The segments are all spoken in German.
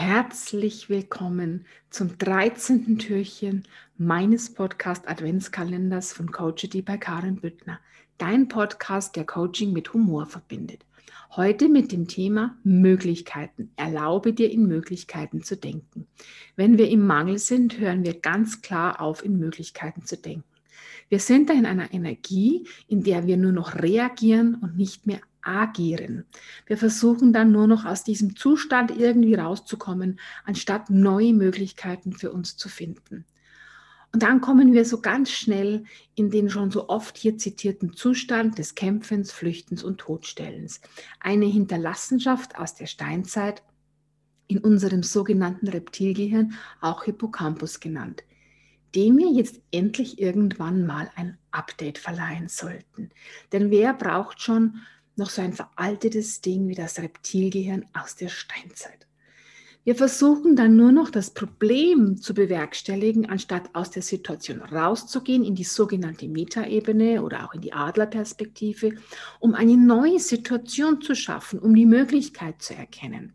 Herzlich willkommen zum 13. Türchen meines Podcast-Adventskalenders von CoachED bei Karin Büttner, dein Podcast, der Coaching mit Humor verbindet. Heute mit dem Thema Möglichkeiten. Erlaube dir, in Möglichkeiten zu denken. Wenn wir im Mangel sind, hören wir ganz klar auf, in Möglichkeiten zu denken. Wir sind da in einer Energie, in der wir nur noch reagieren und nicht mehr agieren. Wir versuchen dann nur noch aus diesem Zustand irgendwie rauszukommen, anstatt neue Möglichkeiten für uns zu finden. Und dann kommen wir so ganz schnell in den schon so oft hier zitierten Zustand des Kämpfens, Flüchtens und Todstellens. Eine Hinterlassenschaft aus der Steinzeit, in unserem sogenannten Reptilgehirn, auch Hippocampus genannt, dem wir jetzt endlich irgendwann mal ein Update verleihen sollten. Denn wer braucht schon noch so ein veraltetes Ding wie das Reptilgehirn aus der Steinzeit? Wir versuchen dann nur noch, das Problem zu bewerkstelligen, anstatt aus der Situation rauszugehen in die sogenannte Metaebene oder auch in die Adlerperspektive, um eine neue Situation zu schaffen, um die Möglichkeit zu erkennen.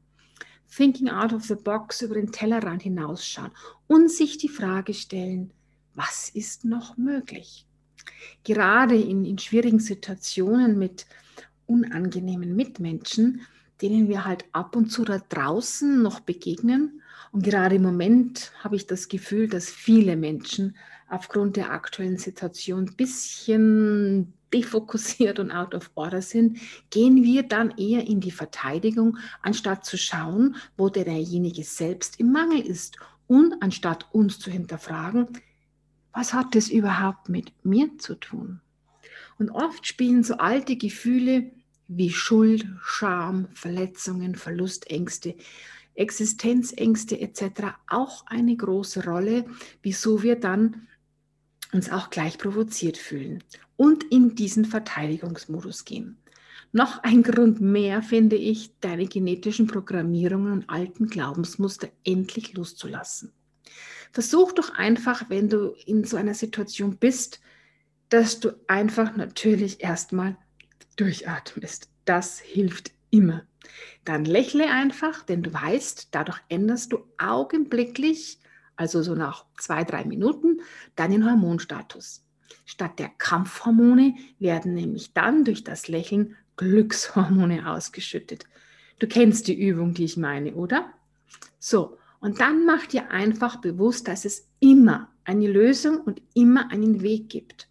Thinking out of the box, über den Tellerrand hinausschauen und sich die Frage stellen, was ist noch möglich? Gerade in schwierigen Situationen mit unangenehmen Mitmenschen, denen wir halt ab und zu da draußen noch begegnen. Und gerade im Moment habe ich das Gefühl, dass viele Menschen aufgrund der aktuellen Situation ein bisschen defokussiert und out of order sind, gehen wir dann eher in die Verteidigung, anstatt zu schauen, wo derjenige selbst im Mangel ist. Und anstatt uns zu hinterfragen, was hat das überhaupt mit mir zu tun? Und oft spielen so alte Gefühle wie Schuld, Scham, Verletzungen, Verlustängste, Existenzängste etc. auch eine große Rolle, wieso wir dann uns auch gleich provoziert fühlen und in diesen Verteidigungsmodus gehen. Noch ein Grund mehr, finde ich, deine genetischen Programmierungen und alten Glaubensmuster endlich loszulassen. Versuch doch einfach, wenn du in so einer Situation bist, dass du einfach natürlich erstmal durchatmest. Das hilft immer. Dann lächle einfach, denn du weißt, dadurch änderst du augenblicklich, also so nach 2-3 Minuten, deinen Hormonstatus. Statt der Kampfhormone werden nämlich dann durch das Lächeln Glückshormone ausgeschüttet. Du kennst die Übung, die ich meine, oder? So, und dann mach dir einfach bewusst, dass es immer eine Lösung und immer einen Weg gibt.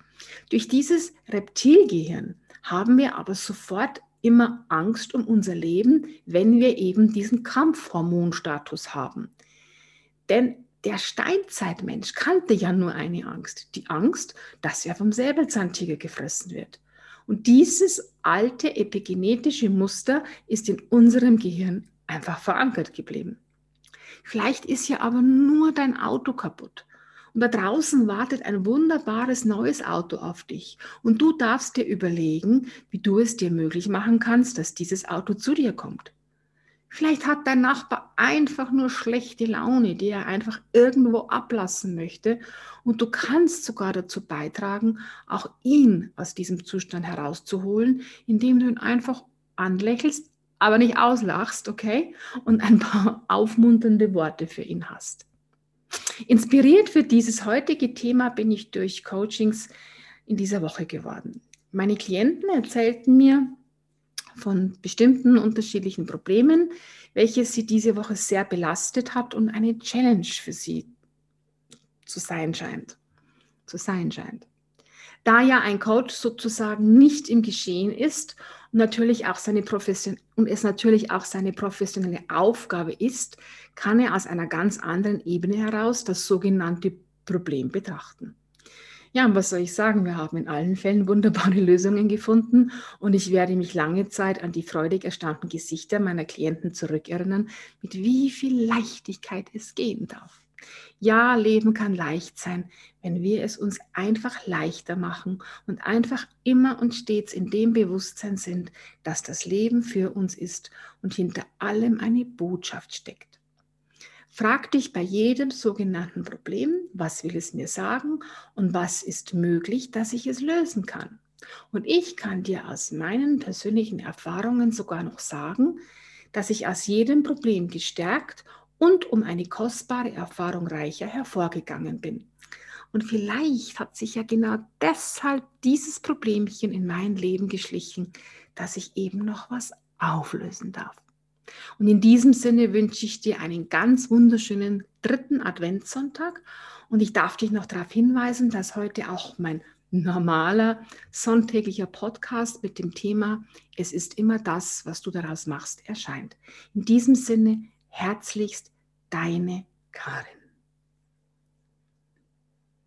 Durch dieses Reptilgehirn haben wir aber sofort immer Angst um unser Leben, wenn wir eben diesen Kampfhormonstatus haben. Denn der Steinzeitmensch kannte ja nur eine Angst, die Angst, dass er vom Säbelzahntiger gefressen wird. Und dieses alte epigenetische Muster ist in unserem Gehirn einfach verankert geblieben. Vielleicht ist ja aber nur dein Auto kaputt. Und da draußen wartet ein wunderbares neues Auto auf dich. Und du darfst dir überlegen, wie du es dir möglich machen kannst, dass dieses Auto zu dir kommt. Vielleicht hat dein Nachbar einfach nur schlechte Laune, die er einfach irgendwo ablassen möchte. Und du kannst sogar dazu beitragen, auch ihn aus diesem Zustand herauszuholen, indem du ihn einfach anlächelst, aber nicht auslachst, okay? Und ein paar aufmunternde Worte für ihn hast. Inspiriert für dieses heutige Thema bin ich durch Coachings in dieser Woche geworden. Meine Klienten erzählten mir von bestimmten unterschiedlichen Problemen, welche sie diese Woche sehr belastet hat und eine Challenge für sie zu sein scheint. Da ja ein Coach sozusagen nicht im Geschehen ist und es natürlich auch seine professionelle Aufgabe ist, kann er aus einer ganz anderen Ebene heraus das sogenannte Problem betrachten. Ja, und was soll ich sagen? Wir haben in allen Fällen wunderbare Lösungen gefunden und ich werde mich lange Zeit an die freudig erstaunten Gesichter meiner Klienten zurückerinnern, mit wie viel Leichtigkeit es gehen darf. Ja, Leben kann leicht sein, wenn wir es uns einfach leichter machen und einfach immer und stets in dem Bewusstsein sind, dass das Leben für uns ist und hinter allem eine Botschaft steckt. Frag dich bei jedem sogenannten Problem, was will es mir sagen und was ist möglich, dass ich es lösen kann. Und ich kann dir aus meinen persönlichen Erfahrungen sogar noch sagen, dass ich aus jedem Problem gestärkt und um eine kostbare Erfahrung reicher hervorgegangen bin. Und vielleicht hat sich ja genau deshalb dieses Problemchen in mein Leben geschlichen, dass ich eben noch was auflösen darf. Und in diesem Sinne wünsche ich dir einen ganz wunderschönen dritten Adventssonntag. Und ich darf dich noch darauf hinweisen, dass heute auch mein normaler sonntäglicher Podcast mit dem Thema "Es ist immer das, was du daraus machst" erscheint. In diesem Sinne herzlichst, deine Karin.